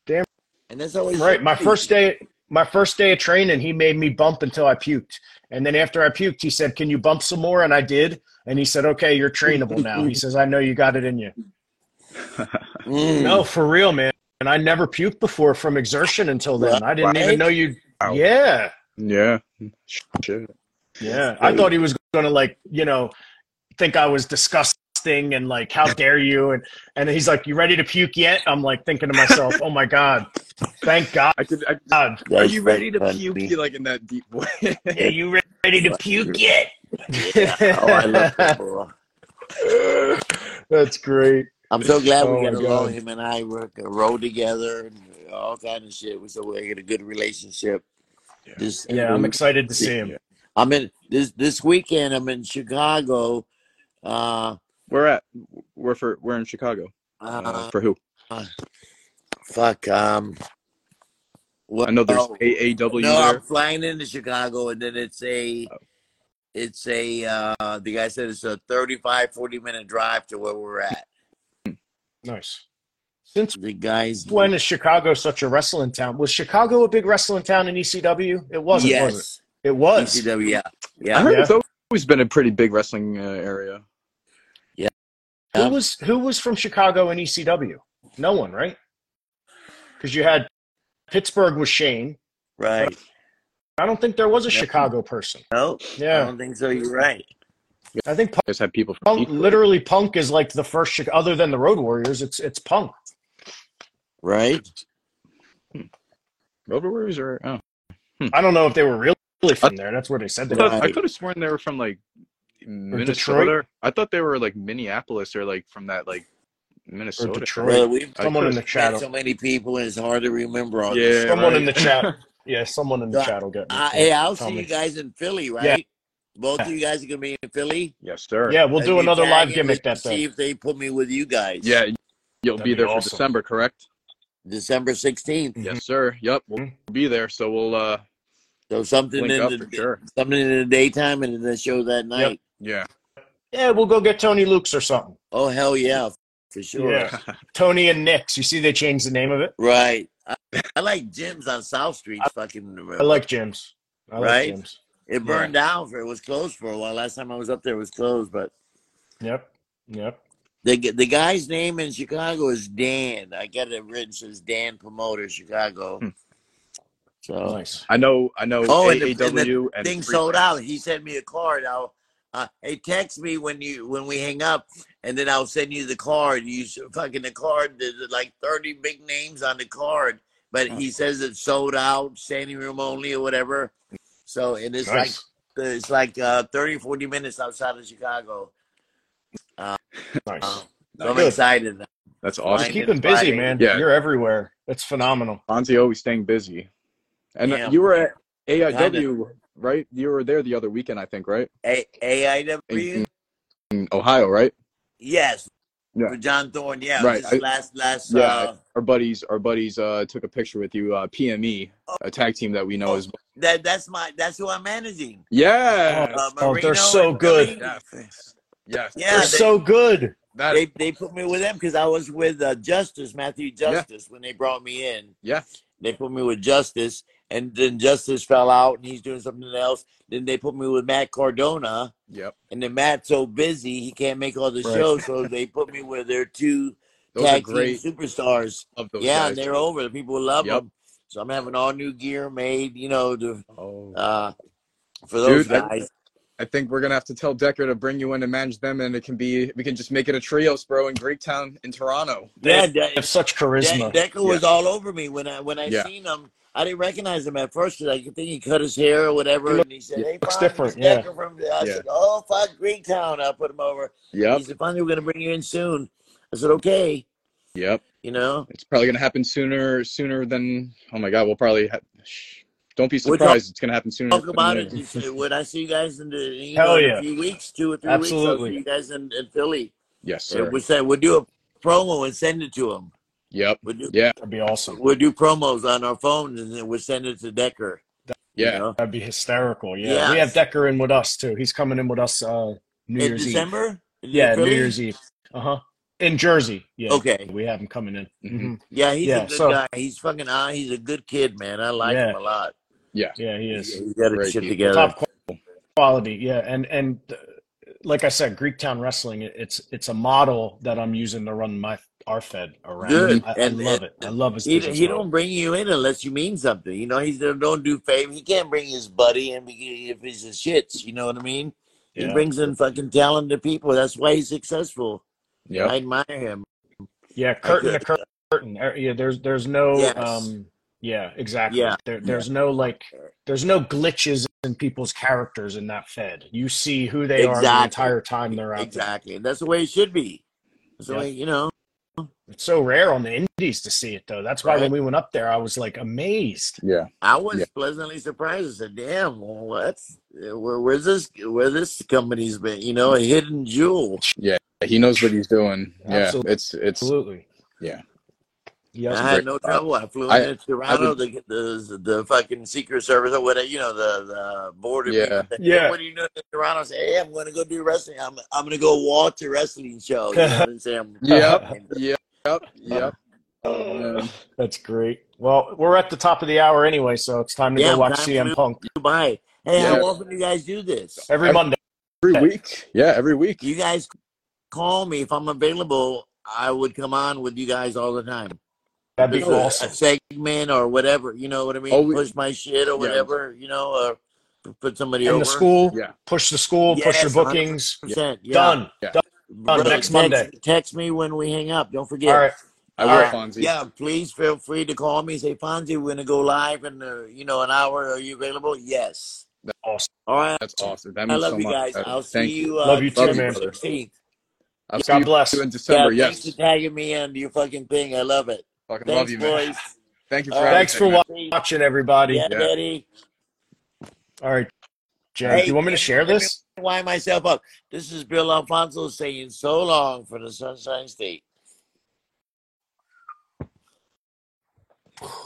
Damn And that's always right. My first day... My first day of training, he made me bump until I puked. And then after I puked, he said, can you bump some more? And I did. And he said, okay, you're trainable now. He says, I know you got it in you. mm. No, for real, man. And I never puked before from exertion until then. I didn't right? even know you. Wow. Yeah. Yeah. Shit. Yeah. I thought he was going to, like, you know, think I was disgusting. And like, how dare you? And and he's like, you ready to puke yet? I'm like thinking to myself, oh my God, thank God. I could, I could, God. Are you ready to puke? You're like in that deep voice. Are you ready to puke yet? Yeah. Oh, I love that. That's great. I'm so glad oh we got along. Him and I work a road together and all kind of shit. So we got a good relationship. Yeah, this, yeah I'm excited to see him. Yeah. I'm in this this weekend. I'm in Chicago. Uh, We're at we're for we're in Chicago. Uh, uh, for who? Uh, fuck. Um. Well, I know there's oh, A A W. No, there. I'm flying into Chicago, and then it's a, oh. it's a. Uh, the guy said it's a thirty-five, forty minute drive to where we're at. Nice. Since the guys, when is Chicago such a wrestling town? Was Chicago a big wrestling town in E C W? It wasn't. Yes, was it? It was. E C W, yeah, yeah. I heard yeah. it's always been a pretty big wrestling uh, area. Who was who was from Chicago in E C W? No one, right? Because you had Pittsburgh was Shane, right? I don't think there was a no. Chicago person. No, yeah, I don't think so. You're right. I think Punk, just have people from Punk literally Punk is like the first other than the Road Warriors. It's it's Punk, right? Hmm. Road Warriors are. Oh. Hmm. I don't know if they were really from there. That's where they said they were. I could have sworn they were from like. Minnesota. Detroit? I thought they were like Minneapolis or like from that like Minnesota. Or Detroit. Well, we've someone in the chat. So many people, and it's hard to remember all. Yeah, this. someone right. in the chat. Yeah, someone in the so, chat will get me. Uh, hey, I'll Tell see me. you guys in Philly, right? Yeah. Both of you guys are going to be in Philly? Yes, sir. Yeah, we'll and do another live gimmick that day. See if they put me with you guys. Yeah, you'll That'd be there be awesome. for December, correct? December sixteenth. Mm-hmm. Yes, sir. Yep, we'll mm-hmm. be there, so we'll uh So something in, the, sure. something in the daytime and then show that night. Yep. Yeah. Yeah, we'll go get Tony Luke's or something. Oh, hell yeah, for sure. Yeah. Tony and Nick's. You see they changed the name of it? Right. I, I like Jim's on South Street. I, fucking. I like Jim's. I right? like Jim's. It burned yeah. down. For, it was closed for a while. Last time I was up there, it was closed. But yep, yep. The the guy's name in Chicago is Dan. I got it written. It says Dan Promoter, Chicago. Hmm. So nice. I know. I know. Oh, and the, and the and thing sold out. He sent me a card. I'll. Uh, hey, text me when you when we hang up, and then I'll send you the card. You fucking the card. There's like thirty big names on the card, but he says it's sold out, standing room only, or whatever. So and it's nice. like it's like uh, thirty, forty minutes outside of Chicago. Uh, nice. Uh, so I'm good. excited. That's awesome. Just keep them busy, man. Yeah. You're everywhere. That's phenomenal. Fonzie always staying busy. And yeah. you were at A I W, right? You were there the other weekend, I think, right? A AIW? In, in Ohio, right? Yes. Yeah. For John Thorne, yeah. Right. I, last, last. Yeah. Uh, our buddies, our buddies uh, took a picture with you. Uh, P M E, oh, a tag team that we know oh, is. That that's my that's who I'm managing. Yeah. Uh, oh, they're so good. Yeah. Yes. Yeah. They're they, so good. That they they put me with them because I was with uh, Justice Matthew Justice yeah. when they brought me in. Yeah. They put me with Justice. And then Justice fell out, and he's doing something else. Then they put me with Matt Cardona. Yep. And then Matt's so busy, he can't make all the right. shows, so they put me with their two those tag team superstars. Love those yeah, guys. And they're over. The people love yep. them. So I'm having all new gear made, you know, to, oh. uh, for those Dude, guys. I, I think we're going to have to tell Decker to bring you in to manage them, and it can be we can just make it a trios, bro, in Greektown in Toronto. Yeah, they have such charisma. De Decker yeah. was all over me when I, when I yeah. seen him. I didn't recognize him at first because I think he cut his hair or whatever, looked, and he said, "Hey, Fonzie, different. Yeah. From I yeah. said, "Oh, fuck, Greektown." I put him over. Yeah. He said, "Fonzie, we're gonna bring you in soon." I said, "Okay." Yep. You know, it's probably gonna happen sooner, sooner than. Oh my God, we'll probably. Ha Don't be surprised. Talking, it's gonna happen sooner. Talk about it. When I see you guys in the you Hell know, yeah. in a few weeks, two or three Absolutely. weeks, I'll see you guys in, in Philly. Yes, sir. And we said we'll do a promo and send it to him. Yep. We'll do, yeah, that'd be awesome. We'll do promos on our phones and then we'll send it to Decker. That, yeah, you know? That'd be hysterical. Yeah, yes. We have Decker in with us too. He's coming in with us uh, New in Year's December? Eve. Yeah, New Year's Eve. Uh huh. In Jersey. Yeah. Okay. We have him coming in. Mm-hmm. Yeah, he's yeah, a good so, guy. He's fucking. Uh, he's a good kid, man. I like yeah. him a lot. Yeah. Yeah, he is. He, he's got his shit kid. together. Top quality. Yeah, and and uh, like I said, Greektown Wrestling. It's it's a model that I'm using to run my. Our fed around. Good. I, and, I love it. I love his He, he don't bring you in unless you mean something. You know, he don't do fame. He can't bring his buddy and be, if he's a shits. You know what I mean? Yeah. He brings in fucking talented people. That's why he's successful. Yeah, I admire him. Yeah, curtain to curtain. curtain. Yeah, there's there's no. Yes. Um, yeah, exactly. Yeah. There, there's yeah. no like. There's no glitches in people's characters in that fed. You see who they exactly. are the entire time they're out. Exactly, there. That's the way it should be. So yeah. you know. It's so rare on the indies to see it, though. That's why right. when we went up there, I was, like, amazed. Yeah. I was yeah. pleasantly surprised. I said, damn, well, that's, where, where's this where this company's been? You know, a hidden jewel. Yeah, he knows what he's doing. Absolutely. Yeah, it's, it's – Absolutely. Yeah. yeah I had no trouble. I flew into Toronto to get the, the fucking Secret Service or whatever, you know, the, the border. Yeah. Said, yeah. What do you know in Toronto? I said, hey, I'm going to go do wrestling. I'm, I'm going to go watch a wrestling show. You know what I'm saying? Yep. Yep. Yep. Yep. Oh, um, that's great. Well, we're at the top of the hour anyway, so it's time to yeah, go watch C M Punk. Dubai. Hey, yeah. how often do you guys do this? Every, every Monday. Every week. Yeah, every week. You guys call me. If I'm available, I would come on with you guys all the time. That'd be you know, awesome. A segment or whatever. You know what I mean? Oh, we, push my shit or whatever, yeah. you know, or put somebody in over. In the school. Yeah. Push the school. Yes, push your bookings. Yeah. Done. Yeah. Done. Brother, next text, Monday. Text me when we hang up. Don't forget. All right. I will, uh, Fonzie. Yeah, please feel free to call me. Say, Fonzie, we're gonna go live in uh, you know an hour. Are you available? Yes. That's awesome. All right. That's awesome. That means I love so you guys. Much. I'll Thank see you. you uh, love you too, man. sixteenth. I'll God see bless. You in December. Yeah, yes. Thanks for tagging me on your fucking thing. I love it. Fucking thanks, love you, boys. Man. Thank you for. Right, thanks for watching, everybody. Yeah, yeah. All right. Jerry, hey, do you want me to share this? Wind myself up. This is Bill Alfonso saying so long for the Sunshine State.